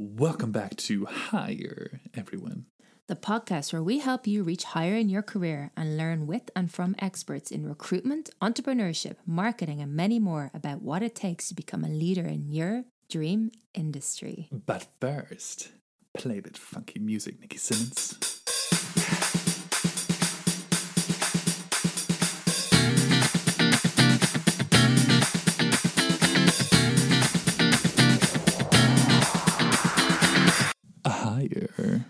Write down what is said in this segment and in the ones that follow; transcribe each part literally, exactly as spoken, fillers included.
Welcome back to Higher, everyone. The podcast where we help you reach higher in your career and learn with and from experts in recruitment, entrepreneurship, marketing, and many more about what it takes to become a leader in your dream industry. But first, play that funky music, Nikki Simmons. Higher.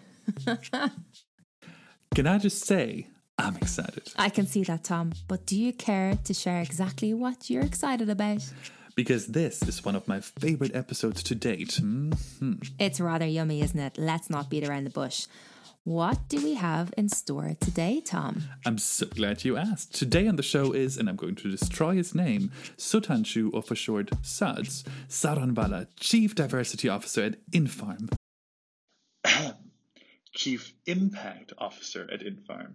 Can I just say, I'm excited. I can see that, Tom. But do you care to share exactly what you're excited about? Because this is one of my favorite episodes to date. Mm-hmm. It's rather yummy, isn't it? Let's not beat around the bush. What do we have in store today, Tom? I'm so glad you asked. Today on the show is, and I'm going to destroy his name, Sudhanshu, or for short, Suds, Saranwala, Chief Diversity Officer at Infarm. Chief Impact Officer at Infarm.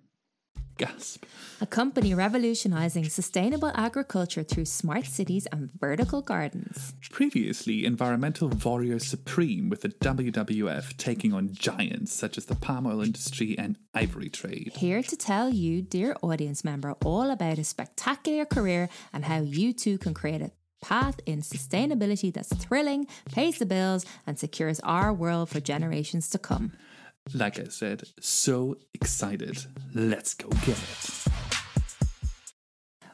Gasp. A company revolutionizing sustainable agriculture through smart cities and vertical gardens. Previously, environmental warrior supreme with the W W F taking on giants such as the palm oil industry and ivory trade. Here to tell you, dear audience member, all about his spectacular career and how you too can create a path in sustainability that's thrilling, pays the bills, and secures our world for generations to come. Like I said, so excited. Let's go get it.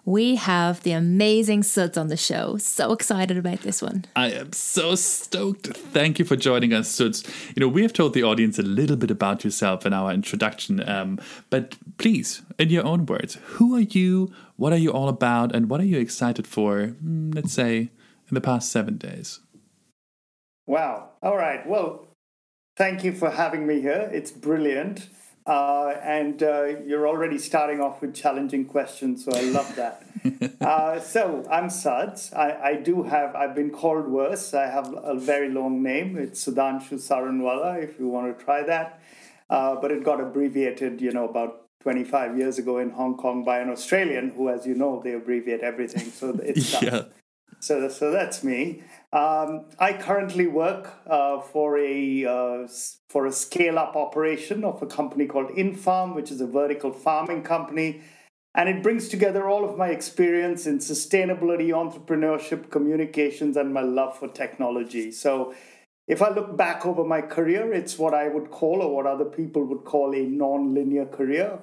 We have the amazing Suds on the show. So excited about this one. I am so stoked. Thank you for joining us, Suds. You know, we have told the audience a little bit about yourself in our introduction, um, but please, in your own words, who are you, what are you all about, and what are you excited for, let's say, in the past seven days? Wow. All right. Well, thank you for having me here. It's brilliant. Uh, and uh, you're already starting off with challenging questions, so I love that. uh, so I'm Suds. I, I do have, I've been called worse. I have a very long name. It's Sudhanshu Saranwala, if you want to try that. Uh, but it got abbreviated, you know, about twenty-five years ago in Hong Kong by an Australian who, as you know, they abbreviate everything. So it's yeah. So, so that's me. Um, I currently work uh, for a uh, for a scale-up operation of a company called Infarm, which is a vertical farming company, and it brings together all of my experience in sustainability, entrepreneurship, communications, and my love for technology. So, if I look back over my career, it's what I would call, or what other people would call, a non-linear career,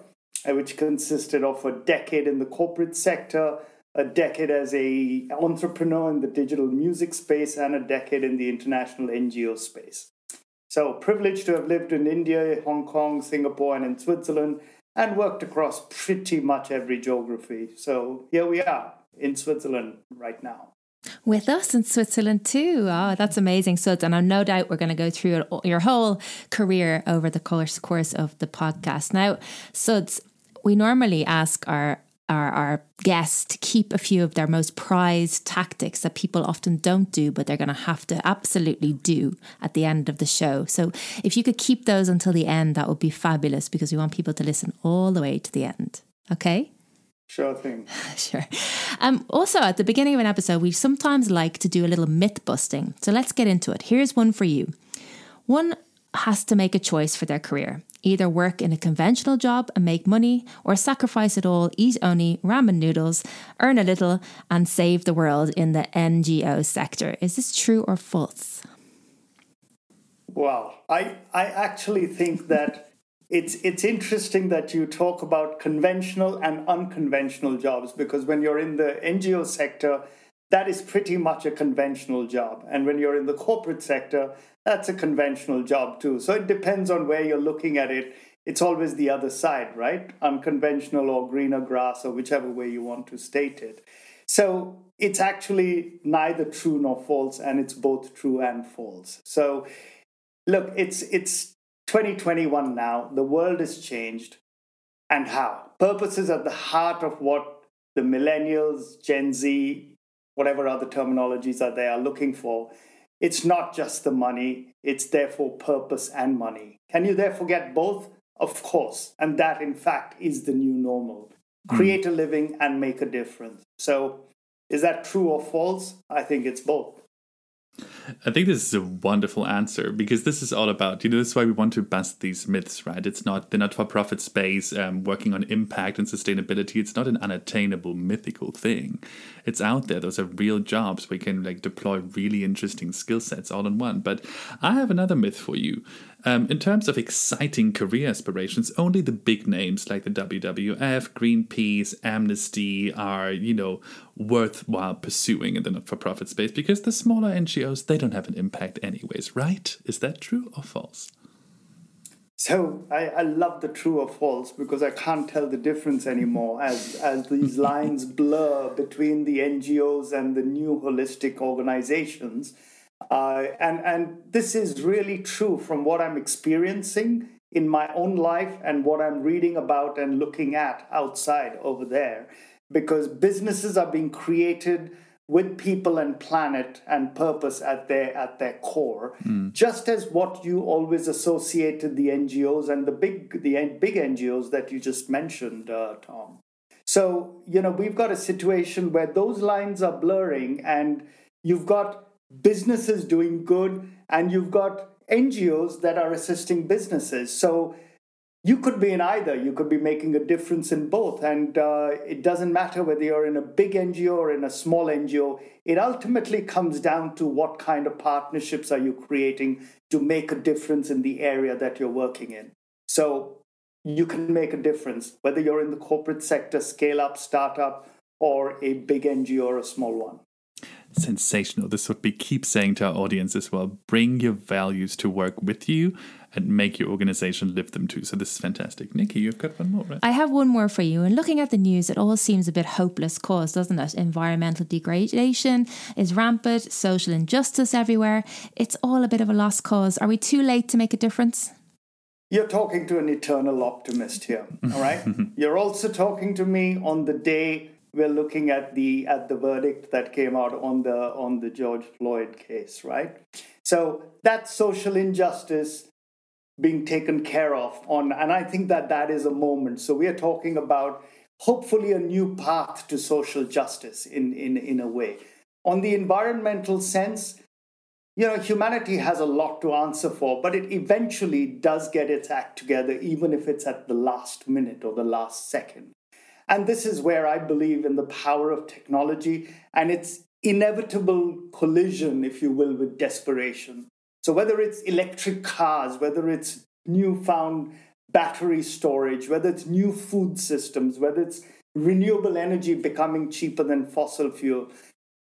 which consisted of a decade in the corporate sector, a decade as an entrepreneur in the digital music space, and a decade in the international N G O space. So privileged to have lived in India, Hong Kong, Singapore, and in Switzerland, and worked across pretty much every geography. So here we are in Switzerland right now. With us in Switzerland too. Oh, that's amazing, Suds. And I'm no doubt we're going to go through your whole career over the course of the podcast. Now, Suds, we normally ask our Our, our guests to keep a few of their most prized tactics that people often don't do, but they're going to have to absolutely do at the end of the show. So if you could keep those until the end, that would be fabulous, because we want people to listen all the way to the end. Okay? Sure thing. Sure. Um, also, at the beginning of an episode, we sometimes like to do a little myth busting. So let's get into it. Here's one for you. One has to make a choice for their career. Either work in a conventional job and make money, or sacrifice it all, eat only ramen noodles, earn a little, and save the world in the N G O sector. Is this true or false? Well, I I actually think that it's it's interesting that you talk about conventional and unconventional jobs, because when you're in the N G O sector, that is pretty much a conventional job. And when you're in the corporate sector, that's a conventional job too. So it depends on where you're looking at it. It's always the other side, right? Unconventional or greener grass, or whichever way you want to state it. So it's actually neither true nor false, and it's both true and false. So look, it's it's twenty twenty-one now. The world has changed. And how? Purpose is at the heart of what the millennials, Gen Z, whatever other terminologies are they are looking for. It's not just the money, it's therefore purpose and money. Can you therefore get both? Of course. And that, in fact, is the new normal. Mm. Create a living and make a difference. So is that true or false? I think it's both. I think this is a wonderful answer, because this is all about, you know, that's why we want to bust these myths, right? It's not the not-for-profit space um, working on impact and sustainability. It's not an unattainable, mythical thing. It's out there. Those are real jobs. We can like deploy really interesting skill sets all in one. But I have another myth for you. Um, in terms of exciting career aspirations, only the big names like the W W F, Greenpeace, Amnesty are, you know, worthwhile pursuing in the not-for-profit space, because the smaller N G Os, they don't have an impact anyways, right? Is that true or false? So I, I love the true or false, because I can't tell the difference anymore as, as these lines blur between the N G Os and the new holistic organizations. Uh, and, and this is really true from what I'm experiencing in my own life and what I'm reading about and looking at outside over there, because businesses are being created with people and planet and purpose at their at their core, mm. just as what you always associated the N G Os and the big the big N G Os that you just mentioned, uh, Tom. So, you know, we've got a situation where those lines are blurring, and you've got businesses doing good, and you've got N G Os that are assisting businesses. So you could be in either. You could be making a difference in both. And uh, it doesn't matter whether you're in a big N G O or in a small N G O. It ultimately comes down to what kind of partnerships are you creating to make a difference in the area that you're working in. So you can make a difference, whether you're in the corporate sector, scale up, startup, or a big N G O or a small one. Sensational. This is what we keep saying to our audience as well. Bring your values to work with you and make your organization live them too. So this is fantastic. Nikki, you've got one more, right? I have one more for you. And looking at the news, it all seems a bit hopeless cause, doesn't it? Environmental degradation is rampant, social injustice everywhere. It's all a bit of a lost cause. Are we too late to make a difference? You're talking to an eternal optimist here, all right? You're also talking to me on the day we're looking at the at the verdict that came out on the on the George Floyd case, right? So that's social injustice being taken care of on, and I think that that is a moment. So we are talking about hopefully a new path to social justice in in in a way. On the environmental sense, you know, humanity has a lot to answer for, but it eventually does get its act together, even if it's at the last minute or the last second. And this is where I believe in the power of technology and its inevitable collision, if you will, with desperation. So whether it's electric cars, whether it's newfound battery storage, whether it's new food systems, whether it's renewable energy becoming cheaper than fossil fuel,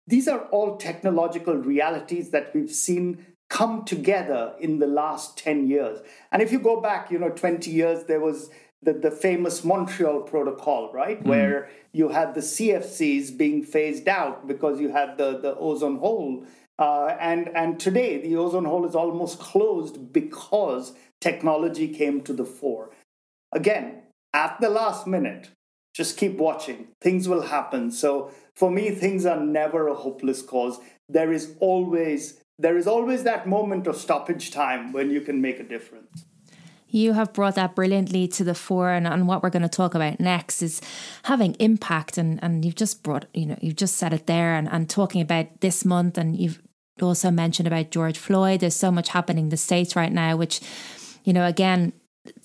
these are all technological realities that we've seen come together in the last ten years. And if you go back, you know, twenty years, there was The, the famous Montreal Protocol, right, mm. where you had the C F Cs being phased out because you had the, the ozone hole. Uh, and, and today, the ozone hole is almost closed because technology came to the fore. Again, at the last minute, just keep watching. Things will happen. So for me, things are never a hopeless cause. There is always, there is always that moment of stoppage time when you can make a difference. You have brought that brilliantly to the fore, and, and what we're going to talk about next is having impact. And, and you've just brought, you know, you've just said it there, and, and talking about this month, and you've also mentioned about George Floyd. There's so much happening in the States right now, which, you know, again,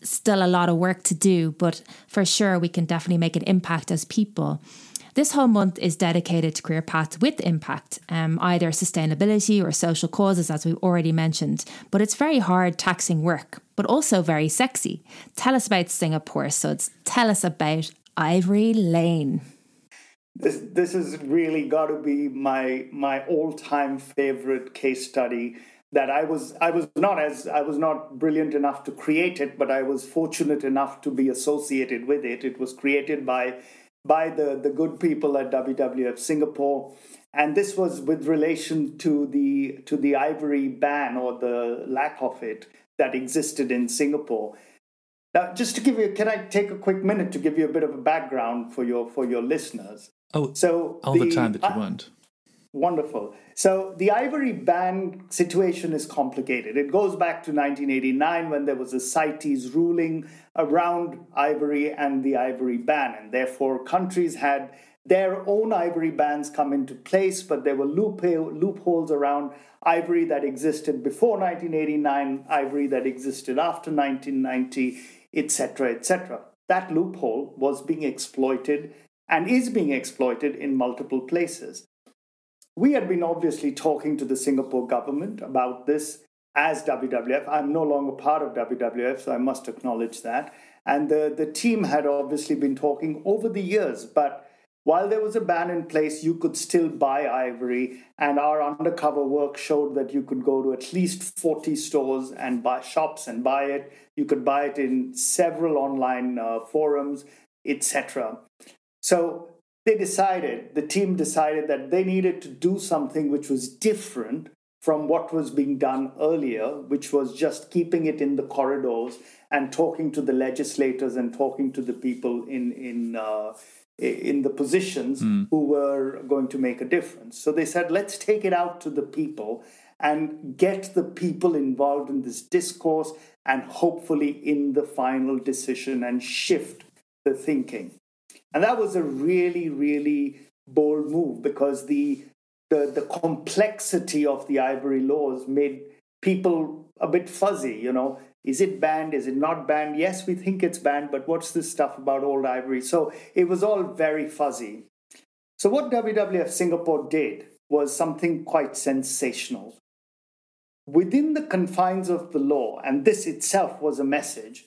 still a lot of work to do, but for sure we can definitely make an impact as people. This whole month is dedicated to career paths with impact, um, either sustainability or social causes, as we've already mentioned. But it's very hard, taxing work, but also very sexy. Tell us about Singapore. So it's tell us about Ivory Lane. This this has really got to be my my all-time favorite case study. That I was I was not as I was not brilliant enough to create it, but I was fortunate enough to be associated with it. It was created by. by the, the good people at W W F Singapore. And this was with relation to the to the ivory ban, or the lack of it, that existed in Singapore. Now, just to give you, can I take a quick minute to give you a bit of a background for your for your listeners? Oh, so all the, the time that you uh, want. Wonderful. So the ivory ban situation is complicated. It goes back to nineteen eighty-nine, when there was a CITES ruling around ivory and the ivory ban. And therefore, countries had their own ivory bans come into place, but there were loopholes around ivory that existed before nineteen eighty-nine, ivory that existed after nineteen ninety, et cetera, et cetera. That loophole was being exploited and is being exploited in multiple places. We had been obviously talking to the Singapore government about this as W W F. I'm no longer part of W W F, so I must acknowledge that. And the, the team had obviously been talking over the years, but while there was a ban in place, you could still buy ivory, and our undercover work showed that you could go to at least forty stores and buy shops and buy it. You could buy it in several online uh, forums, et cetera. So they decided, the team decided that they needed to do something which was different from what was being done earlier, which was just keeping it in the corridors and talking to the legislators and talking to the people in in uh, in the positions mm. who were going to make a difference. So they said, let's take it out to the people and get the people involved in this discourse and hopefully in the final decision and shift the thinking. And that was a really, really bold move because the The, the complexity of the ivory laws made people a bit fuzzy, you know. Is it banned? Is it not banned? Yes, we think it's banned, but what's this stuff about old ivory? So it was all very fuzzy. So what W W F Singapore did was something quite sensational. Within the confines of the law, and this itself was a message,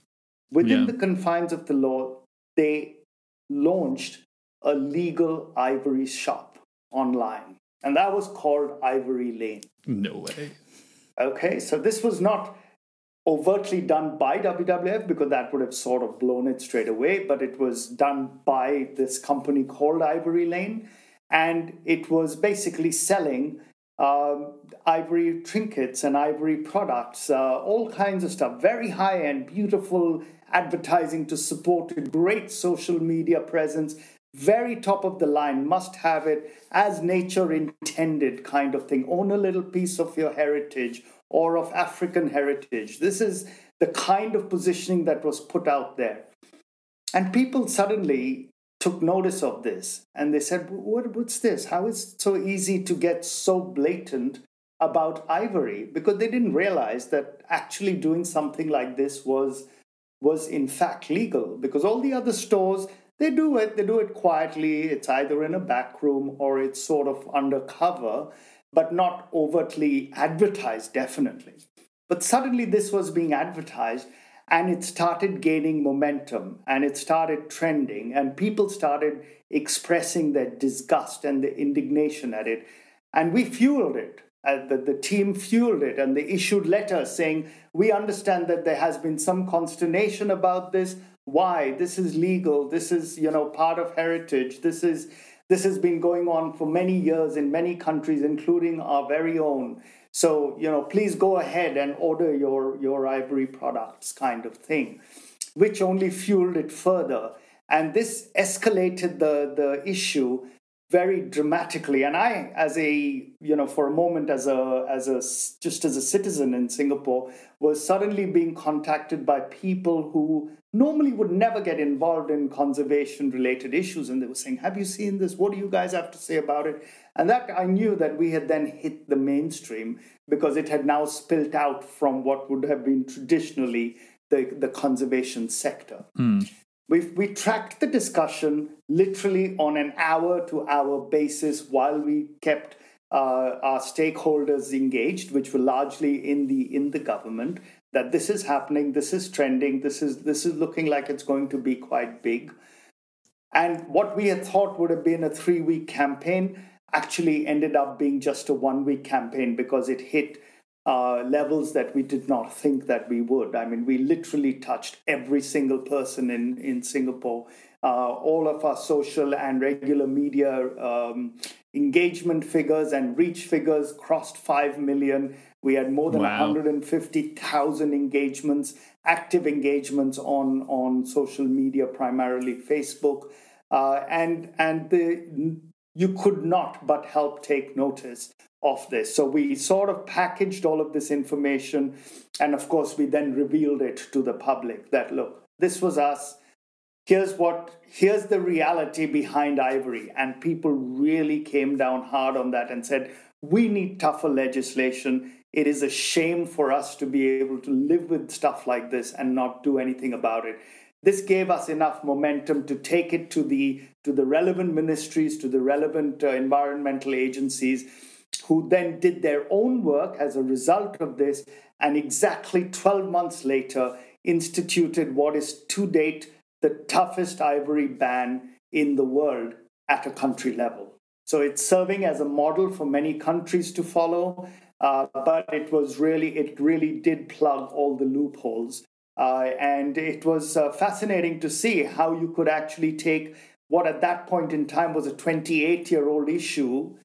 within yeah. the confines of the law, they launched a legal ivory shop online. And that was called Ivory Lane. No way. Okay, so this was not overtly done by W W F because that would have sort of blown it straight away, but it was done by this company called Ivory Lane. And it was basically selling um, ivory trinkets and ivory products, uh, all kinds of stuff, very high-end, beautiful advertising to support a great social media presence. Very top of the line, must have it, as nature intended kind of thing. Own a little piece of your heritage or of African heritage. This is the kind of positioning that was put out there. And people suddenly took notice of this and they said, what, what's this? How is it so easy to get so blatant about ivory? Because they didn't realize that actually doing something like this was, was in fact legal because all the other stores... They do it, they do it quietly. It's either in a back room or it's sort of undercover, but not overtly advertised, definitely. But suddenly this was being advertised and it started gaining momentum and it started trending and people started expressing their disgust and their indignation at it. And we fueled it. Uh, the, the team fueled it and they issued letters saying, we understand that there has been some consternation about this. Why? This is legal. This is, you know, part of heritage. This is this has been going on for many years in many countries, including our very own. So, you know, please go ahead and order your, your ivory products kind of thing, which only fueled it further. And this escalated the, the issue very dramatically. And I, as a, you know, for a moment, as a, as a, just as a citizen in Singapore, was suddenly being contacted by people who normally would never get involved in conservation-related issues. And they were saying, have you seen this? What do you guys have to say about it? And that I knew that we had then hit the mainstream because it had now spilt out from what would have been traditionally the, the conservation sector. Mm. We we tracked the discussion literally on an hour-to-hour basis while we kept uh, our stakeholders engaged, which were largely in the in the government. That this is happening, this is trending, this is this is looking like it's going to be quite big. And what we had thought would have been a three-week campaign actually ended up being just a one-week campaign because it hit Uh, levels that we did not think that we would. I mean, we literally touched every single person in, in Singapore. Uh, all of our social and regular media um, engagement figures and reach figures crossed five million. We had more than wow. one hundred fifty thousand engagements, active engagements on, on social media, primarily Facebook. Uh, and and the, you could not but help take notice of this. So we sort of packaged all of this information and of course we then revealed it to the public that, look, this was us. here's what, here's the reality behind Ivory. And people really came down hard on that and said, we need tougher legislation. It is a shame for us to be able to live with stuff like this and not do anything about it. This gave us enough momentum to take it to the to the relevant ministries, to the relevant uh, environmental agencies, who then did their own work as a result of this, and exactly twelve months later instituted what is to date the toughest ivory ban in the world at a country level. So it's serving as a model for many countries to follow, uh, but it was really, it really did plug all the loopholes. Uh, and it was uh, fascinating to see how you could actually take what at that point in time was a twenty-eight-year-old issue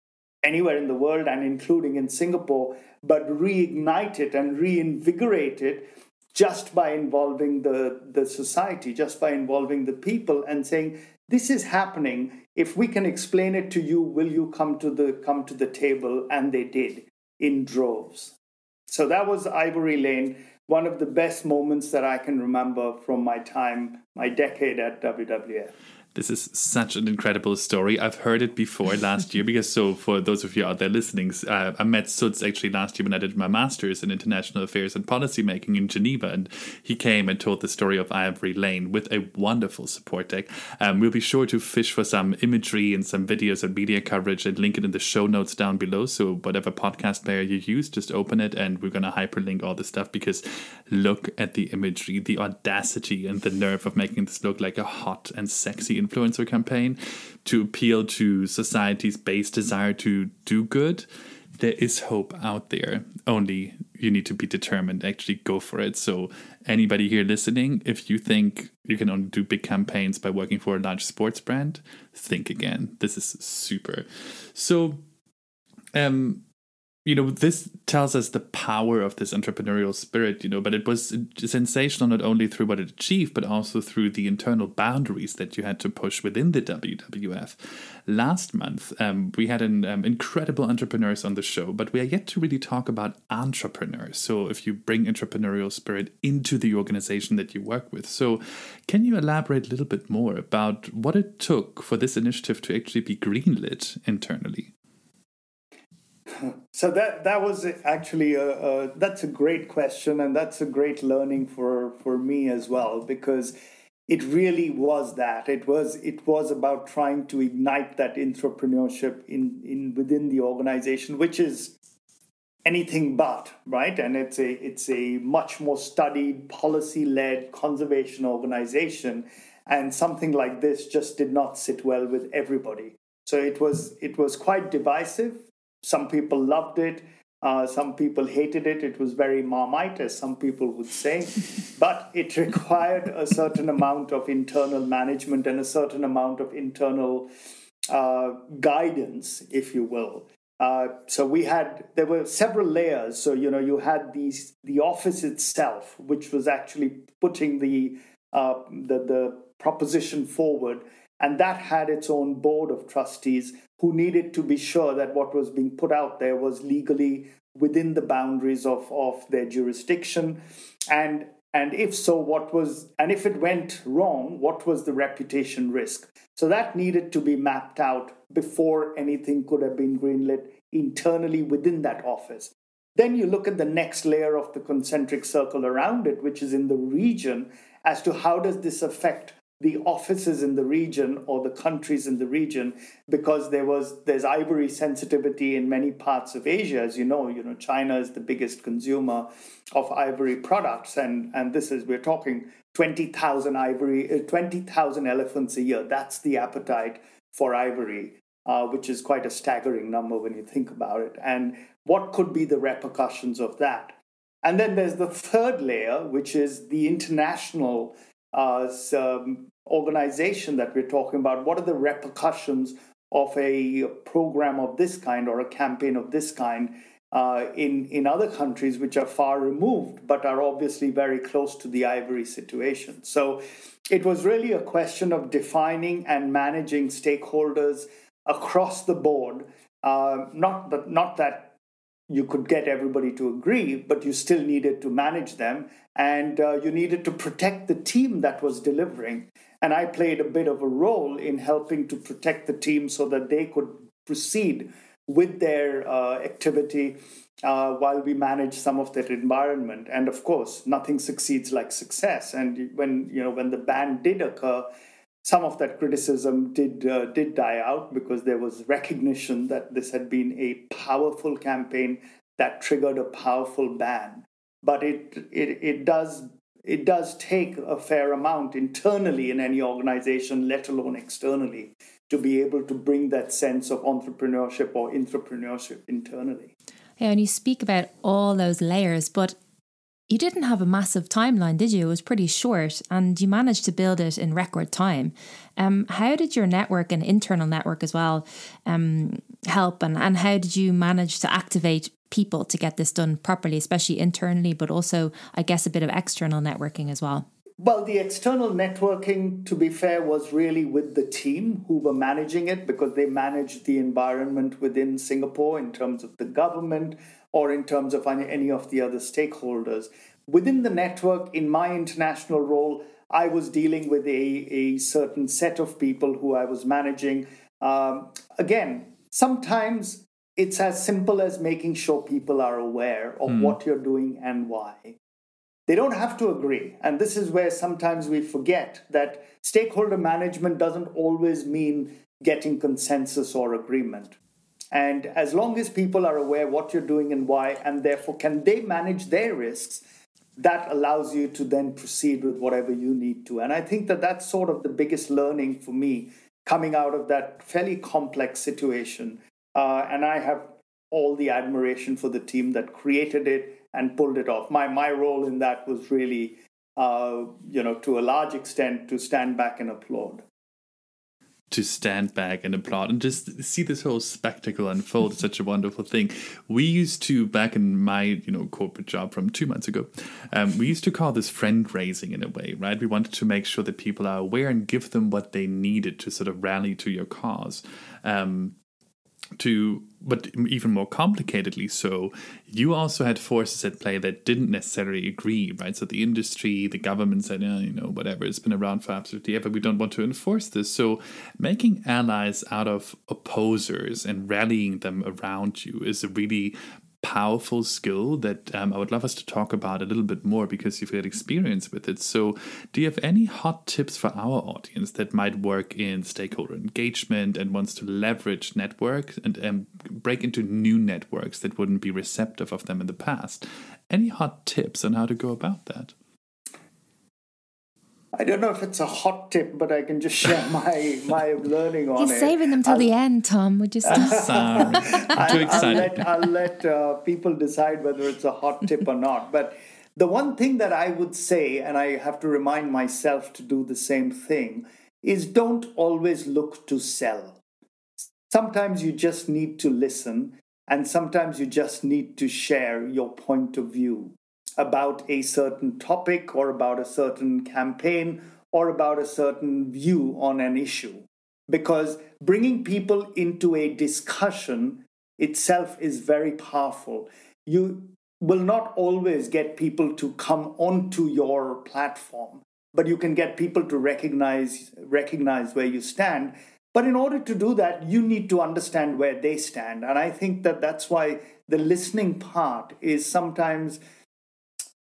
anywhere in the world and including in Singapore, but reignite it and reinvigorate it just by involving the, the society, just by involving the people and saying, this is happening. If we can explain it to you, will you come to the come to the table? And they did in droves. So that was Ivory Lane, one of the best moments that I can remember from my time, my decade at W W F. This is such an incredible story. I've heard it before last year because, so for those of you out there listening, uh, I met Suds actually last year when I did my master's in international affairs and policymaking in Geneva. And he came and told the story of Ivory Lane with a wonderful support deck. Um, we'll be sure to fish for some imagery and some videos and media coverage and link it in the show notes down below. So whatever podcast player you use, just open it and we're going to hyperlink all this stuff, because look at the imagery, the audacity and the nerve of making this look like a hot and sexy influencer campaign to appeal to society's base desire to do good. There is hope out there, only you need to be determined, actually go for it. So anybody here listening, if you think you can only do big campaigns by working for a large sports brand, think again. This is super. So um you know, this tells us the power of this entrepreneurial spirit, you know, but it was sensational not only through what it achieved, but also through the internal boundaries that you had to push within the W W F. Last month, um, we had an um, incredible entrepreneurs on the show, but we are yet to really talk about entrepreneurs. So if you bring entrepreneurial spirit into the organization that you work with. So can you elaborate a little bit more about what it took for this initiative to actually be greenlit internally? So that that was actually a, a, that's a great question, and that's a great learning for, for me as well, because it really was that it was it was about trying to ignite that entrepreneurship in, in within the organization, which is anything but right, and it's a it's a much more studied, policy-led conservation organization, and something like this just did not sit well with everybody. So it was it was quite divisive. Some people loved it. Uh, some people hated it. It was very Marmite, as some people would say. But it required a certain amount of internal management and a certain amount of internal uh, guidance, if you will. Uh, so we had, there were several layers. So, you know, you had these, the office itself, which was actually putting the uh, the, the proposition forward. And that had its own board of trustees who needed to be sure that what was being put out there was legally within the boundaries of, of their jurisdiction. And and if so, what was, and if it went wrong, what was the reputation risk? So that needed to be mapped out before anything could have been greenlit internally within that office. Then you look at the next layer of the concentric circle around it, which is in the region, as to how does this affect the offices in the region or the countries in the region, because there was there's ivory sensitivity in many parts of Asia. As you know, you know, China is the biggest consumer of ivory products, and, and this is, we're talking twenty thousand ivory, twenty thousand elephants a year. That's the appetite for ivory, uh, which is quite a staggering number when you think about it. And what could be the repercussions of that? And then there's the third layer, which is the international Uh, some organization that we're talking about. What are the repercussions of a program of this kind or a campaign of this kind uh, in, in other countries which are far removed but are obviously very close to the ivory situation? So it was really a question of defining and managing stakeholders across the board. Uh, not, but not that you could get everybody to agree, but you still needed to manage them, and uh, you needed to protect the team that was delivering. And I played a bit of a role in helping to protect the team so that they could proceed with their uh, activity uh, while we manage some of that environment. And of course, nothing succeeds like success. And when you know when the ban did occur, some of that criticism did uh, did die out because there was recognition that this had been a powerful campaign that triggered a powerful ban. But it it it does it does take a fair amount internally in any organization, let alone externally, to be able to bring that sense of entrepreneurship or intrapreneurship internally. Yeah, and you speak about all those layers, but you didn't have a massive timeline, did you? It was pretty short, and you managed to build it in record time. Um, how did your network and internal network as well um, help, and, and how did you manage to activate people to get this done properly, especially internally, but also, I guess, a bit of external networking as well? Well, the external networking, to be fair, was really with the team who were managing it, because they managed the environment within Singapore in terms of the government, or in terms of any of the other stakeholders. Within the network, in my international role, I was dealing with a, a certain set of people who I was managing. Um, again, sometimes it's as simple as making sure people are aware of mm. what you're doing and why. They don't have to agree. And this is where sometimes we forget that stakeholder management doesn't always mean getting consensus or agreement. And as long as people are aware what you're doing and why, and therefore can they manage their risks, that allows you to then proceed with whatever you need to. And I think that that's sort of the biggest learning for me coming out of that fairly complex situation. Uh, and I have all the admiration for the team that created it and pulled it off. My my role in that was really, uh, you know, to a large extent, to stand back and applaud. to stand back and applaud and just see this whole spectacle unfold. It's such a wonderful thing. We used to, back in my, you know, corporate job from two months ago, um, we used to call this friend raising in a way, right? We wanted to make sure that people are aware and give them what they needed to sort of rally to your cause. Um, to, but even more complicatedly so, you also had forces at play that didn't necessarily agree, right? So the industry, the government said, oh, you know, whatever, it's been around for absolutely ever, we don't want to enforce this. So making allies out of opposers and rallying them around you is a really powerful skill that um, I would love us to talk about a little bit more, because you've had experience with it. So do you have any hot tips for our audience that might work in stakeholder engagement and wants to leverage networks and um, break into new networks that wouldn't be receptive of them in the past? Any hot tips on how to go about that? I don't know if it's a hot tip, but I can just share my my learning on You're it. You're saving them till I'll, the end, Tom. Would you stop? Sorry. I'm too excited. I'll let, I'll let uh, people decide whether it's a hot tip or not. But the one thing that I would say, and I have to remind myself to do the same thing, is don't always look to sell. Sometimes you just need to listen, and sometimes you just need to share your point of view about a certain topic or about a certain campaign or about a certain view on an issue. Because bringing people into a discussion itself is very powerful. You will not always get people to come onto your platform, but you can get people to recognize, recognize where you stand. But in order to do that, you need to understand where they stand. And I think that that's why the listening part is sometimes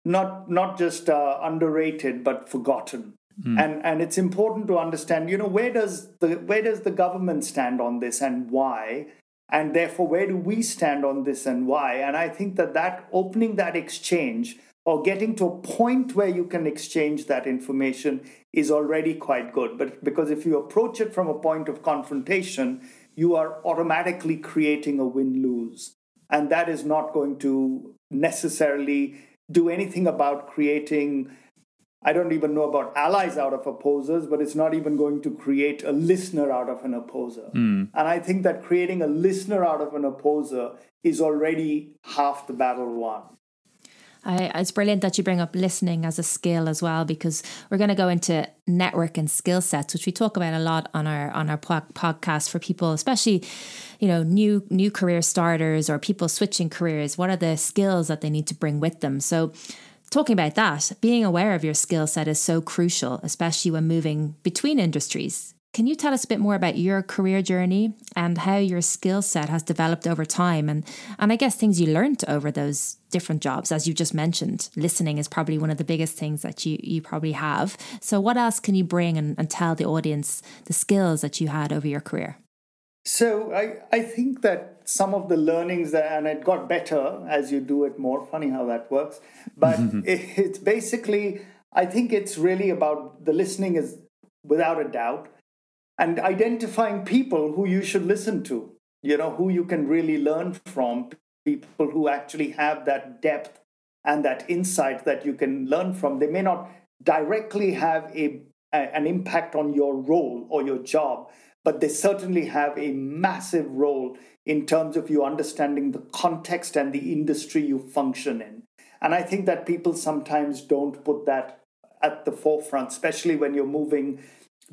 Not not just uh, underrated, but forgotten. Mm. And and it's important to understand, you know, where does the where does the government stand on this and why? And therefore, where do we stand on this and why? And I think that that opening that exchange or getting to a point where you can exchange that information is already quite good. But because if you approach it from a point of confrontation, you are automatically creating a win-lose. And that is not going to necessarily do anything about creating, I don't even know about allies out of opposers, but it's not even going to create a listener out of an opposer. Mm. And I think that creating a listener out of an opposer is already half the battle won. I, it's brilliant that you bring up listening as a skill as well, because we're going to go into network and skill sets, which we talk about a lot on our on our po- podcast for people, especially, you know, new new career starters or people switching careers. What are the skills that they need to bring with them? So talking about that, being aware of your skill set is so crucial, especially when moving between industries. Can you tell us a bit more about your career journey and how your skill set has developed over time, and, and I guess things you learned over those different jobs? As you just mentioned, listening is probably one of the biggest things that you, you probably have. So what else can you bring and, and tell the audience the skills that you had over your career? So I, I think that some of the learnings, that, and it got better as you do it more, funny how that works, but it, it's basically, I think it's really about the listening is without a doubt, and identifying people who you should listen to, you know, who you can really learn from, people who actually have that depth and that insight that you can learn from. They may not directly have a, a an impact on your role or your job, but they certainly have a massive role in terms of you understanding the context and the industry you function in. And I think that people sometimes don't put that at the forefront, especially when you're moving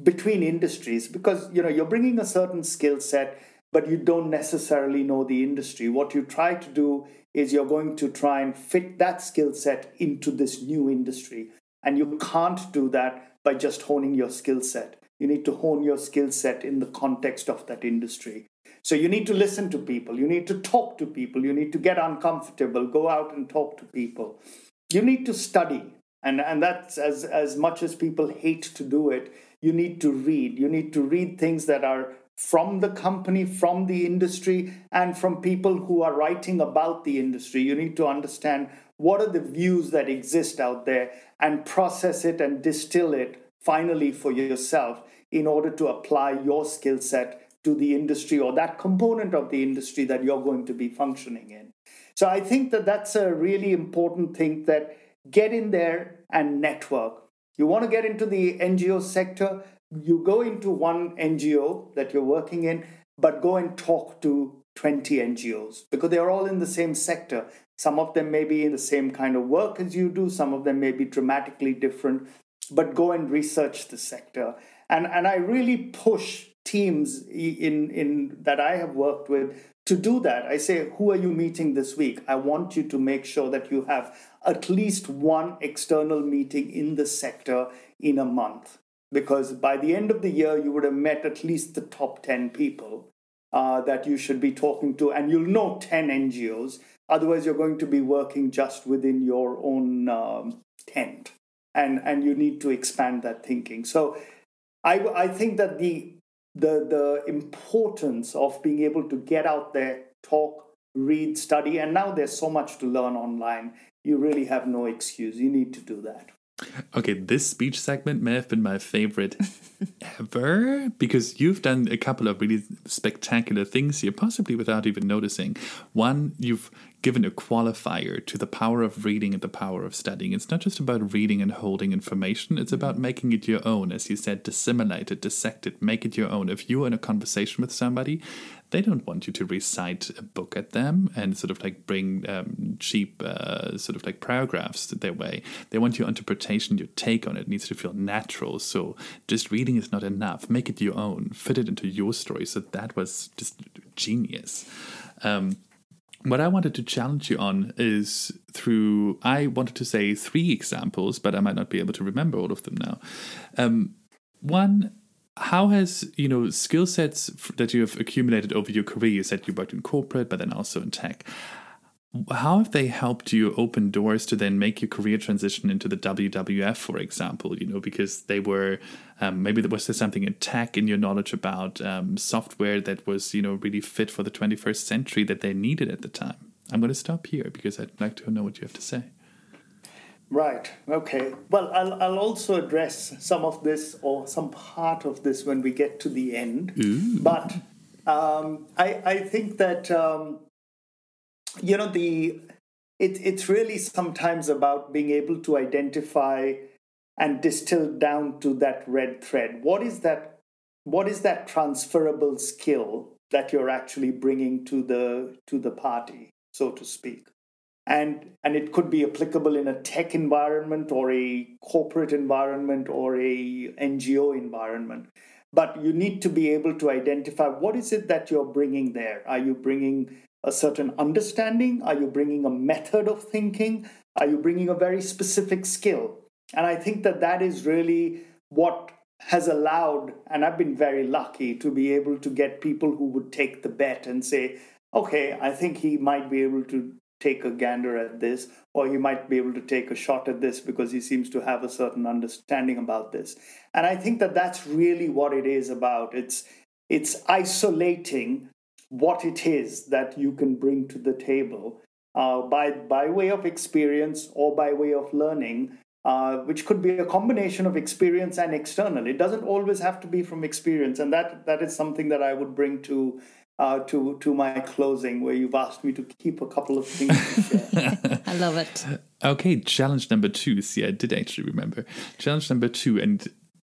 between industries, because, you know, you're bringing a certain skill set, but you don't necessarily know the industry. What you try to do is you're going to try and fit that skill set into this new industry. And you can't do that by just honing your skill set. You need to hone your skill set in the context of that industry. So you need to listen to people. You need to talk to people. You need to get uncomfortable, go out and talk to people. You need to study. And, and that's as, as much as people hate to do it, you need to read. You need to read things that are from the company, from the industry, and from people who are writing about the industry. You need to understand what are the views that exist out there and process it and distill it finally for yourself in order to apply your skill set to the industry or that component of the industry that you're going to be functioning in. So I think that that's a really important thing, that get in there and network. You want to get into the N G O sector, you go into one N G O that you're working in, but go and talk to twenty N G Os, because they're all in the same sector. Some of them may be in the same kind of work as you do. Some of them may be dramatically different, but go and research the sector. And, and I really push teams in, in that I have worked with to do that. I say, who are you meeting this week? I want you to make sure that you have at least one external meeting in the sector in a month, because by the end of the year, you would have met at least the top ten people uh, that you should be talking to, and you'll know ten N G Os. Otherwise, you're going to be working just within your own um, tent, and, and you need to expand that thinking. So I, I think that the The the importance of being able to get out there, talk, read, study, and now there's so much to learn online. You really have no excuse. You need to do that. Okay, this speech segment may have been my favorite ever, because you've done a couple of really spectacular things here, possibly without even noticing. One, you've given a qualifier to the power of reading and the power of studying. It's not just about reading and holding information. It's about making it your own. As you said, dissimilate it, dissect it, make it your own. If you're in a conversation with somebody, they don't want you to recite a book at them and sort of like bring um, cheap uh, sort of like paragraphs their way. They want your interpretation, your take on it. It needs to feel natural. So just reading is not enough. Make it your own. Fit it into your story. So that was just genius. Um, what I wanted to challenge you on is through, I wanted to say three examples, but I might not be able to remember all of them now. Um, one, how has, you know, skill sets that you have accumulated over your career, you said you worked in corporate, but then also in tech, how have they helped you open doors to then make your career transition into the W W F, for example, you know, because they were, um, maybe there was there something in tech in your knowledge about um, software that was, you know, really fit for the twenty-first century that they needed at the time? I'm going to stop here because I'd like to know what you have to say. Right. Okay. Well, I'll I'll also address some of this or some part of this when we get to the end. Ooh. But um, I I think that um, you know the it it's really sometimes about being able to identify and distill down to that red thread. What is that? What is that transferable skill that you're actually bringing to the to the party, so to speak? And and it could be applicable in a tech environment or a corporate environment or a N G O environment. But you need to be able to identify what is it that you're bringing there. Are you bringing a certain understanding? Are you bringing a method of thinking? Are you bringing a very specific skill? And I think that that is really what has allowed, and I've been very lucky to be able to get people who would take the bet and say, okay, I think he might be able to take a gander at this, or he might be able to take a shot at this because he seems to have a certain understanding about this. And I think that that's really what it is about. It's it's isolating what it is that you can bring to the table uh, by by way of experience or by way of learning, uh, which could be a combination of experience and external. It doesn't always have to be from experience, and that that is something that I would bring to Uh, to to my closing, where you've asked me to keep a couple of things to share. I love it. Okay, challenge number two. See, I did actually remember. Challenge number two, and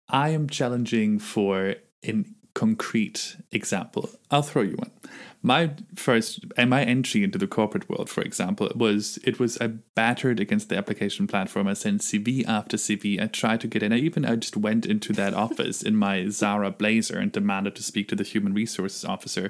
I am challenging for a concrete example. I'll throw you one. My first, and my entry into the corporate world, for example, was it was I battered against the application platform. I sent C V after C V. I tried to get in. I even I just went into that office in my Zara blazer and demanded to speak to the human resources officer.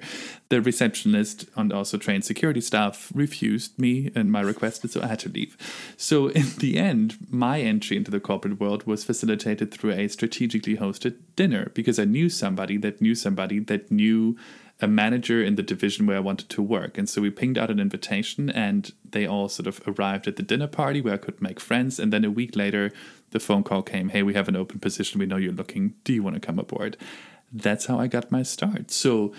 The receptionist and also trained security staff refused me and my request, so I had to leave. So in the end, my entry into the corporate world was facilitated through a strategically hosted dinner because I knew somebody that knew somebody that knew a manager in the division where I wanted to work. And so we pinged out an invitation and they all sort of arrived at the dinner party where I could make friends. And then a week later, the phone call came. Hey, we have an open position. We know you're looking. Do you want to come aboard? That's how I got my start. So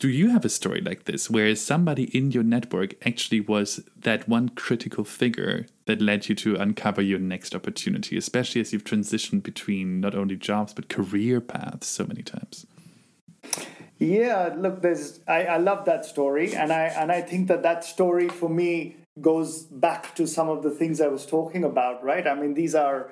do you have a story like this where somebody in your network actually was that one critical figure that led you to uncover your next opportunity, especially as you've transitioned between not only jobs, but career paths so many times? Yeah, look, there's. I, I love that story, and I and I think that that story for me goes back to some of the things I was talking about, right? I mean, these are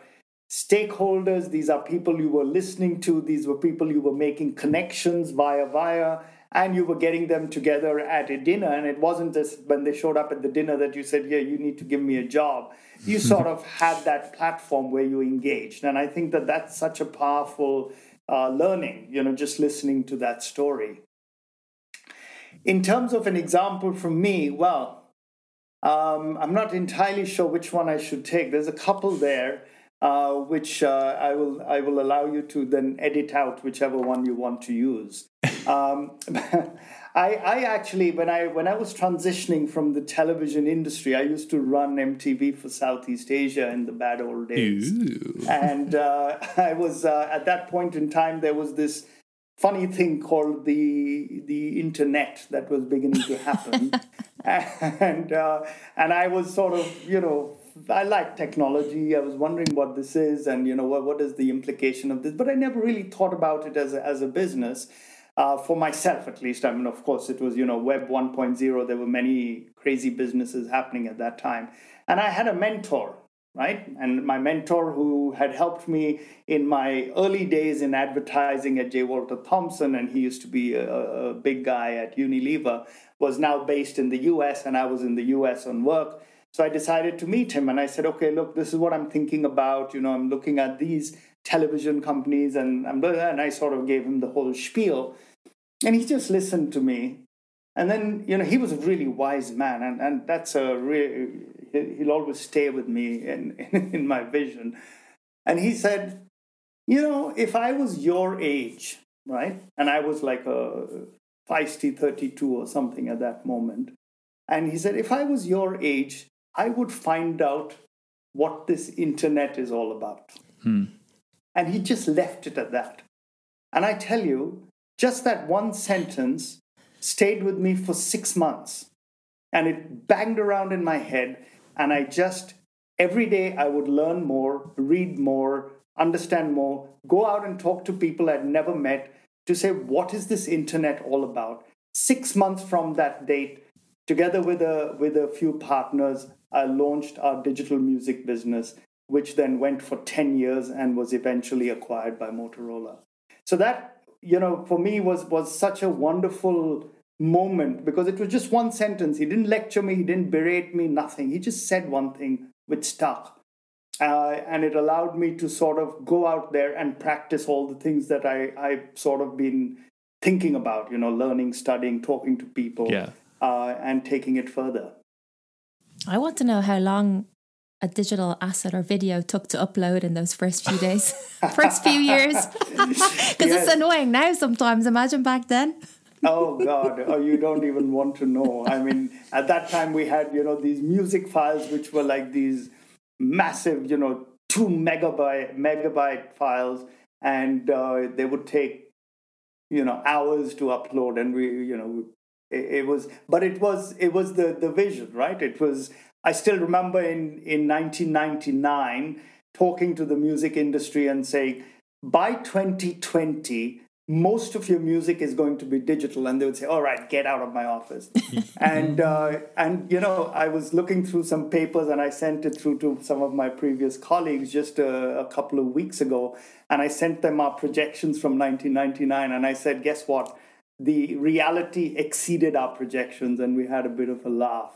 stakeholders, these are people you were listening to, these were people you were making connections via via, and you were getting them together at a dinner. And it wasn't just when they showed up at the dinner that you said, "Yeah, you need to give me a job." You sort of had that platform where you engaged, and I think that that's such a powerful Uh, learning, you know, just listening to that story. In terms of an example from me, well, um, I'm not entirely sure which one I should take. There's a couple there, uh, which uh, I will I will allow you to then edit out whichever one you want to use. Um, I I actually when I when I was transitioning from the television industry, I used to run M T V for Southeast Asia in the bad old days. Ew. And uh, I was uh, at that point in time there was this funny thing called the the internet that was beginning to happen, and uh, and I was sort of you know I liked technology. I was wondering what this is and you know what what is the implication of this, but I never really thought about it as a, as a business. Uh, for myself, at least. I mean, of course, it was, you know, Web one point oh. There were many crazy businesses happening at that time. And I had a mentor, right? And my mentor who had helped me in my early days in advertising at J. Walter Thompson, and he used to be a, a big guy at Unilever, was now based in the U S, and I was in the U S on work. So I decided to meet him, and I said, okay, look, this is what I'm thinking about. You know, I'm looking at these television companies, and, I'm, and I sort of gave him the whole spiel. And he just listened to me. And then, you know, he was a really wise man. And, and that's a really, he'll always stay with me in, in, in my vision. And he said, you know, if I was your age, right? And I was like a feisty thirty-two or something at that moment. And he said, if I was your age, I would find out what this internet is all about. Hmm. And he just left it at that. And I tell you, just that one sentence stayed with me for six months and it banged around in my head. And I just, every day I would learn more, read more, understand more, go out and talk to people I'd never met to say, what is this internet all about? Six months from that date, together with a, with a few partners, I launched our digital music business, which then went for ten years and was eventually acquired by Motorola. So that, you know, for me was was such a wonderful moment, because it was just one sentence. He didn't lecture me, he didn't berate me, nothing. He just said one thing which stuck. Uh, and it allowed me to sort of go out there and practice all the things that I, I've sort of been thinking about, you know, learning, studying, talking to people, yeah. uh, and taking it further. I want to know how long a digital asset or video took to upload in those first few days, first few years. Because yes. It's annoying now sometimes. Imagine back then. Oh, God. Oh, you don't even want to know. I mean, at that time we had, you know, these music files, which were like these massive, you know, two megabyte, megabyte files. And uh, they would take, you know, hours to upload. And we, you know, it, it was, but it was, it was the, the vision, right? It was, I still remember in, in nineteen ninety-nine talking to the music industry and saying, by twenty twenty, most of your music is going to be digital. And they would say, all right, get out of my office. and, uh, and, you know, I was looking through some papers and I sent it through to some of my previous colleagues just a, a couple of weeks ago. And I sent them our projections from nineteen ninety-nine. And I said, guess what? The reality exceeded our projections, and we had a bit of a laugh.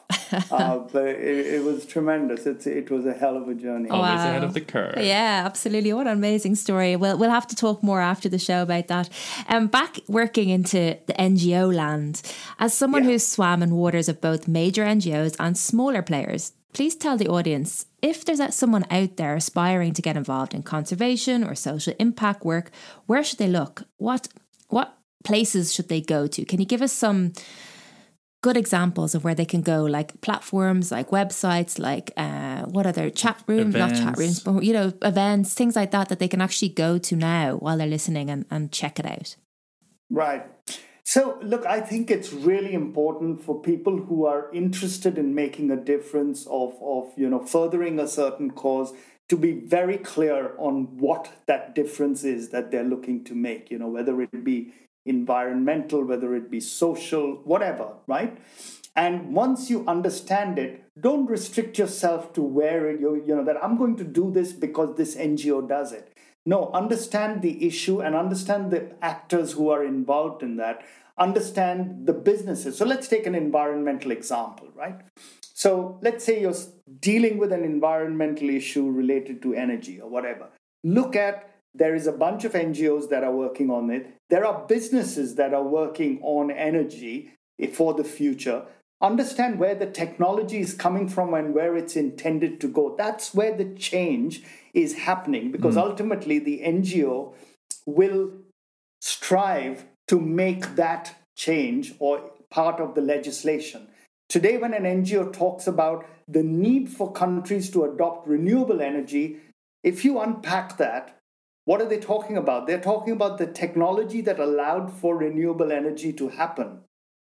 Uh, but it, it was tremendous. It's, it was a hell of a journey. Wow. Always ahead of the curve. Yeah, absolutely. What an amazing story. We'll, we'll have to talk more after the show about that. Um, back working into the N G O land, as someone yeah. who's swam in waters of both major N G Os and smaller players, please tell the audience, if there's someone out there aspiring to get involved in conservation or social impact work, where should they look? What What places should they go to? Can you give us some good examples of where they can go, like platforms, like websites, like uh, what other chat rooms, events. Not chat rooms, but, you know, events, things like that, that they can actually go to now while they're listening and, and check it out? Right. So, look, I think it's really important for people who are interested in making a difference of, of, you know, furthering a certain cause, to be very clear on what that difference is that they're looking to make, you know, whether it be environmental, whether it be social, whatever, right? And once you understand it, don't restrict yourself to where you, you know, that I'm going to do this because this N G O does it. No, understand the issue and understand the actors who are involved in that, understand the businesses. So let's take an environmental example, right? So let's say you're dealing with an environmental issue related to energy or whatever. Look at There is a bunch of N G Os that are working on it. There are businesses that are working on energy for the future. Understand where the technology is coming from and where it's intended to go. That's where the change is happening, because mm. ultimately the N G O will strive to make that change or part of the legislation. Today, when an N G O talks about the need for countries to adopt renewable energy, if you unpack that, what are they talking about? They're talking about the technology that allowed for renewable energy to happen.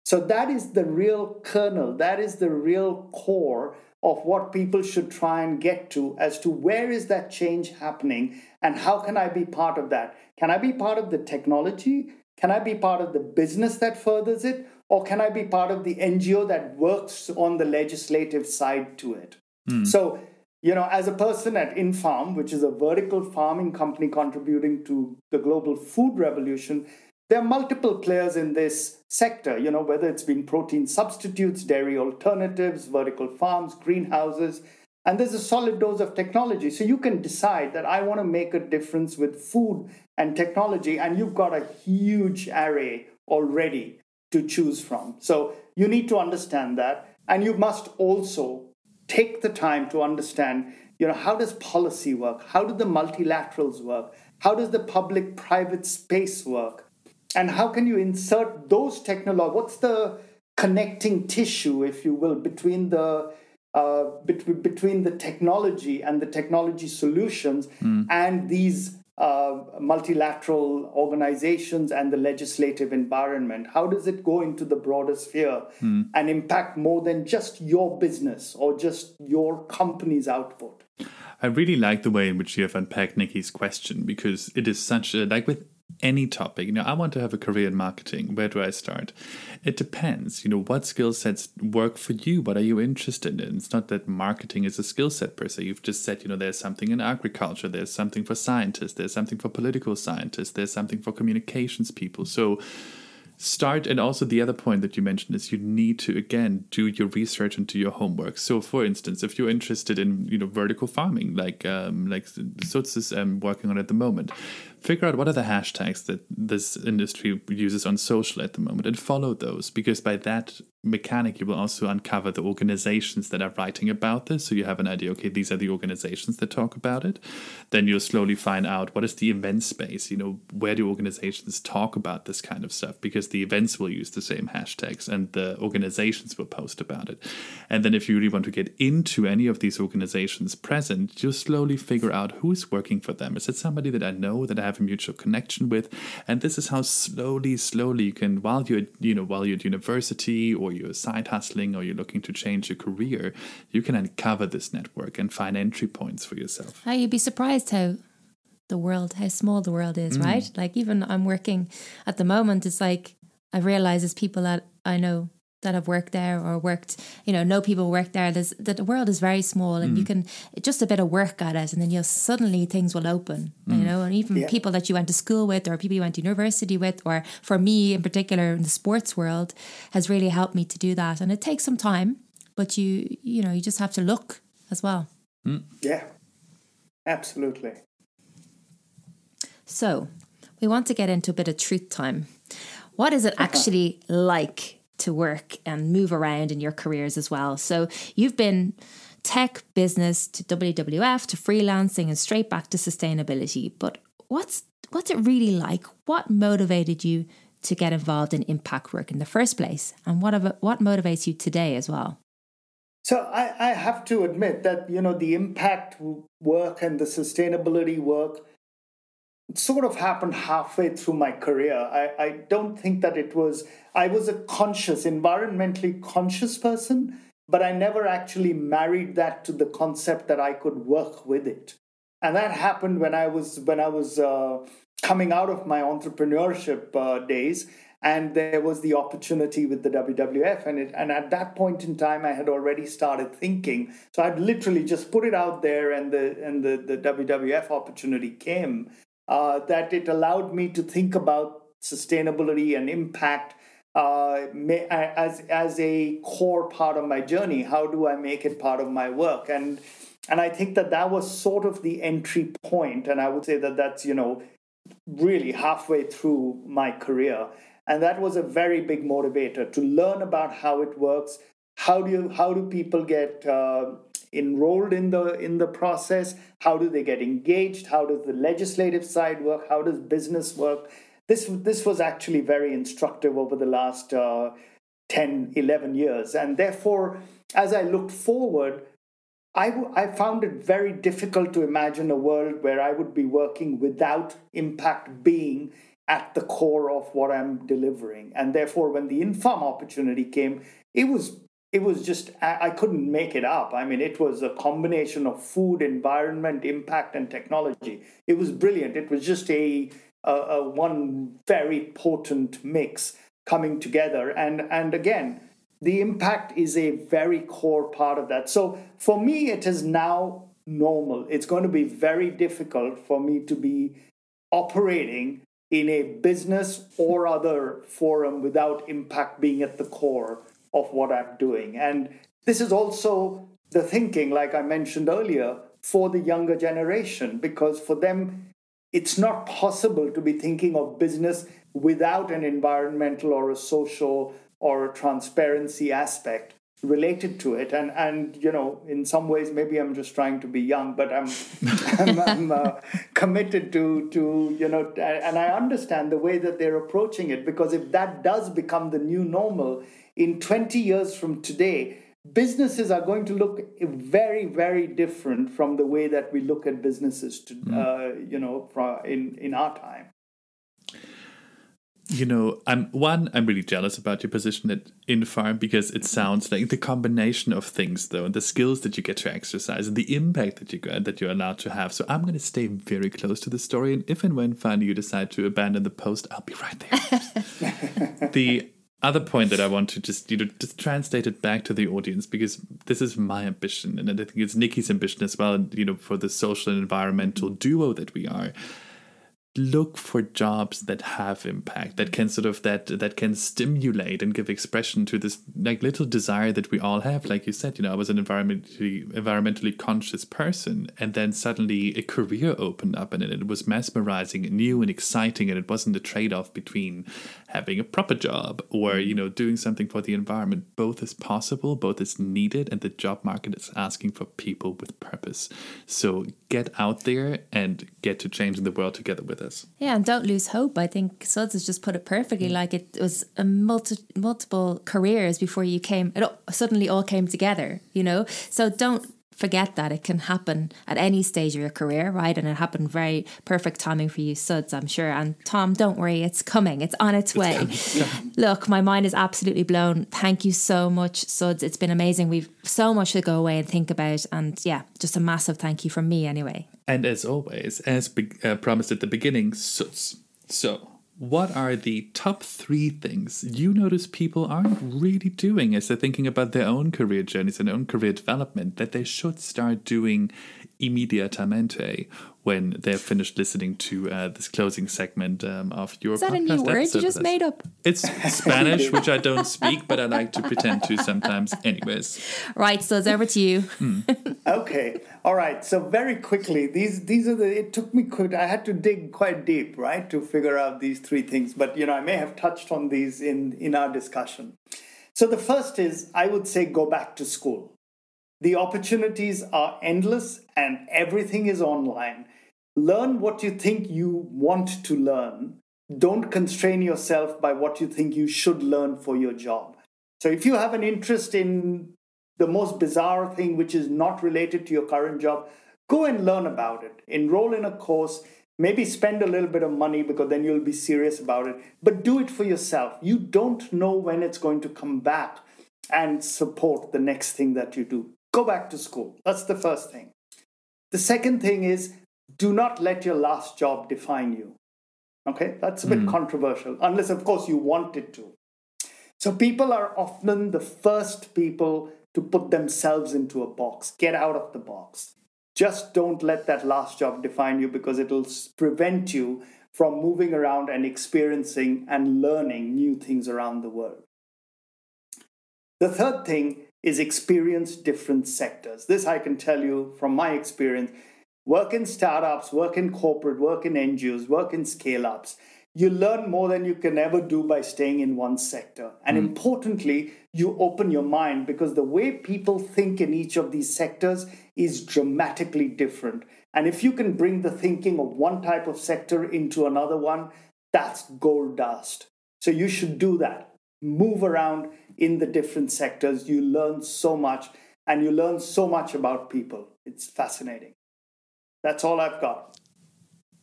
So that is the real kernel. That is the real core of what people should try and get to, as to where is that change happening and how can I be part of that? Can I be part of the technology? Can I be part of the business that furthers it? Or can I be part of the N G O that works on the legislative side to it? Mm. So, you know, as a person at Infarm, which is a vertical farming company contributing to the global food revolution, there are multiple players in this sector, you know, whether it's been protein substitutes, dairy alternatives, vertical farms, greenhouses, and there's a solid dose of technology. So you can decide that I want to make a difference with food and technology, and you've got a huge array already to choose from. So you need to understand that, and you must also take the time to understand, you know, how does policy work? How do the multilaterals work? How does the public-private space work? And how can you insert those technologies? What's the connecting tissue, if you will, between the uh, between between the technology and the technology solutions mm. and these uh, multilateral organizations and the legislative environment? How does it go into the broader sphere mm. and impact more than just your business or just your company's output? I really like the way in which you have unpacked Nikki's question, because it is such a, like with any topic, you know, I want to have a career in marketing. Where do I start? It depends, you know, what skill sets work for you? What are you interested in? It's not that marketing is a skill set per se. You've just said, you know, there's something in agriculture, there's something for scientists, there's something for political scientists, there's something for communications people. So start, and also the other point that you mentioned is you need to, again, do your research and do your homework. So, for instance, if you're interested in, you know, vertical farming, like um, like Sutz is um, working on at the moment, figure out what are the hashtags that this industry uses on social at the moment and follow those, because by that mechanic, you will also uncover the organizations that are writing about this. So you have an idea, okay, these are the organizations that talk about it. Then you'll slowly find out what is the event space, you know, where do organizations talk about this kind of stuff, because the events will use the same hashtags and the organizations will post about it. And then if you really want to get into any of these organizations present, you'll slowly figure out who is working for them. Is it somebody that I know, that I have a mutual connection with? And this is how slowly slowly you can, while you're you know while you're at university or you're side hustling or you're looking to change your career, you can uncover this network and find entry points for yourself. Oh, you'd be surprised how the world how small the world is. Mm. Right, like even I'm working at the moment, it's like I realize there's people that I know that have worked there or worked, you know, know people work there. There's, that the world is very small, and mm. you can just a bit of work at it, and then you'll suddenly things will open, mm. you know, and even yeah. people that you went to school with or people you went to university with, or for me in particular in the sports world, has really helped me to do that. And it takes some time, but you, you know, you just have to look as well. Mm. Yeah, absolutely. So we want to get into a bit of truth time. What is it actually uh-huh. like to work and move around in your careers as well? So you've been tech, business, to W W F, to freelancing, and straight back to sustainability. But what's what's it really like? What motivated you to get involved in impact work in the first place? And what of, what motivates you today as well? So I, I have to admit that, you know, the impact work and the sustainability work, it sort of happened halfway through my career. I, I don't think that it was, I was a conscious, environmentally conscious person, but I never actually married that to the concept that I could work with it. And that happened when I was when I was uh, coming out of my entrepreneurship uh, days, and there was the opportunity with the W W F. And, it, and at that point in time, I had already started thinking. So I'd literally just put it out there, and the, and the, the W W F opportunity came. Uh, that it allowed me to think about sustainability and impact uh, may, as as a core part of my journey. How do I make it part of my work? And and I think that that was sort of the entry point. And I would say that that's, you know, really halfway through my career. And that was a very big motivator, to learn about how it works. How do you, how do people get uh, enrolled in the in the process? How do they get engaged? How does the legislative side work? How does business work? This this was actually very instructive over the last uh, ten, eleven years. And therefore, as I looked forward, I, w- I found it very difficult to imagine a world where I would be working without impact being at the core of what I'm delivering. And therefore, when the Infarm opportunity came, it was It was just, I couldn't make it up. I mean, it was a combination of food, environment, impact, and technology. It was brilliant. It was just a, a, a one very potent mix coming together. And, and again, the impact is a very core part of that. So for me, it is now normal. It's going to be very difficult for me to be operating in a business or other forum without impact being at the core of what I'm doing. And this is also the thinking, like I mentioned earlier, for the younger generation, because for them, it's not possible to be thinking of business without an environmental or a social or a transparency aspect related to it. And, and you know, in some ways, maybe I'm just trying to be young, but I'm, I'm, I'm uh, committed to, to, you know, and I understand the way that they're approaching it, because if that does become the new normal, in twenty years from today, businesses are going to look very, very different from the way that we look at businesses, to, uh, you know, in, in our time. You know, I'm one, I'm really jealous about your position at Infarm, because it sounds like the combination of things, though, and the skills that you get to exercise and the impact that, you, that you're allowed to have. So I'm going to stay very close to the story. And if and when finally you decide to abandon the post, I'll be right there. The other point that I want to just, you know, just translate it back to the audience, because this is my ambition, and I think it's Nikki's ambition as well, you know, for the social and environmental duo that we are. look for jobs that have impact, that can sort of that that can stimulate and give expression to this like little desire that we all have. Like you said, you know, I was an environmentally environmentally conscious person, and then suddenly a career opened up, and it was mesmerizing and new and exciting, and it wasn't a trade-off between having a proper job or, you know, doing something for the environment. Both is possible, both is needed, and the job market is asking for people with purpose. So get out there and get to change the world together with us. Yeah, and don't lose hope. I think Suds has just put it perfectly. Mm. Like it was a multi, multiple careers before you came. It all, suddenly all came together, you know. So don't forget that it can happen at any stage of your career, right? And it happened very perfect timing for you, Suds, I'm sure. And Tom, don't worry, it's coming. It's on its way. It's coming, coming. Look, my mind is absolutely blown. Thank you so much, Suds. It's been amazing. We've so much to go away and think about. And yeah, just a massive thank you from me anyway. And as always, as be- uh, promised at the beginning, Suds. So what are the top three things you notice people aren't really doing as they're thinking about their own career journeys and their own career development that they should start doing immediatamente when they're finished listening to uh, this closing segment um, of your podcast? Is that podcast? a new That's word you just made up? It's Spanish, which I don't speak, but I like to pretend to sometimes. Anyways. Right, so it's over to you. Mm. Okay. All right. So very quickly, these these are the, it took me, quite, I had to dig quite deep, right, to figure out these three things. But, you know, I may have touched on these in, in our discussion. So the first is, I would say, go back to school. The opportunities are endless and everything is online. Learn what you think you want to learn. Don't constrain yourself by what you think you should learn for your job. So if you have an interest in the most bizarre thing which is not related to your current job, go and learn about it. Enroll in a course. Maybe spend a little bit of money because then you'll be serious about it. But do it for yourself. You don't know when it's going to come back and support the next thing that you do. Go back to school. That's the first thing. The second thing is, do not let your last job define you. Okay, that's a bit mm. controversial, unless, of course, you want it to. So people are often the first people to put themselves into a box. Get out of the box. Just don't let that last job define you, because it'll prevent you from moving around and experiencing and learning new things around the world. The third thing is experience different sectors. This I can tell you from my experience. Work in startups, work in corporate, work in N G Os, work in scale-ups. You learn more than you can ever do by staying in one sector. And mm. importantly, you open your mind, because the way people think in each of these sectors is dramatically different. And if you can bring the thinking of one type of sector into another one, that's gold dust. So you should do that. Move around in the different sectors. You learn so much, and you learn so much about people. It's fascinating. That's all I've got.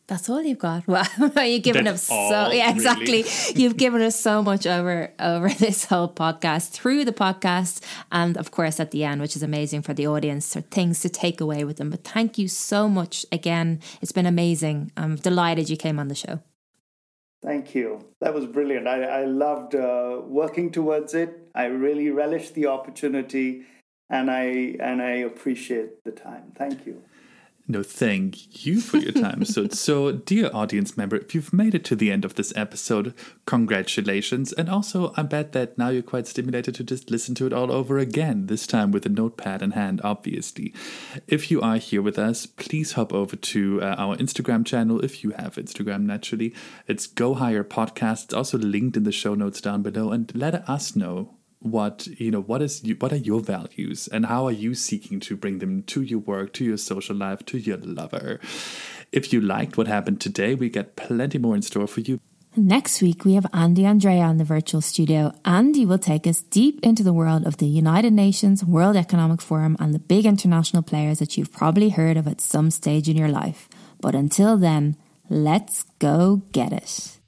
That's all you've got. Wow, you've given us so yeah, exactly. Really? You've given us so much over over this whole podcast, through the podcast, and of course at the end, which is amazing for the audience, for things to take away with them. But thank you so much again. It's been amazing. I'm delighted you came on the show. Thank you. That was brilliant. I, I loved uh, working towards it. I really relished the opportunity, and I and I appreciate the time. Thank you. No, thank you for your time. so, so, dear audience member, if you've made it to the end of this episode, congratulations. And also, I bet that now you're quite stimulated to just listen to it all over again, this time with a notepad in hand, obviously. If you are here with us, please hop over to uh, our Instagram channel, if you have Instagram, naturally. It's Go Higher Podcast. It's also linked in the show notes down below. And let us know what you know what is what are your values, and how are you seeking to bring them to your work, to your social life, to your lover. If you liked what happened today, we got plenty more in store for you. Next week, we have Andy Andrea in the virtual studio. Andy will take us deep into the world of the United Nations, World Economic Forum, and the big international players that you've probably heard of at some stage in your life. But until then, let's go get it.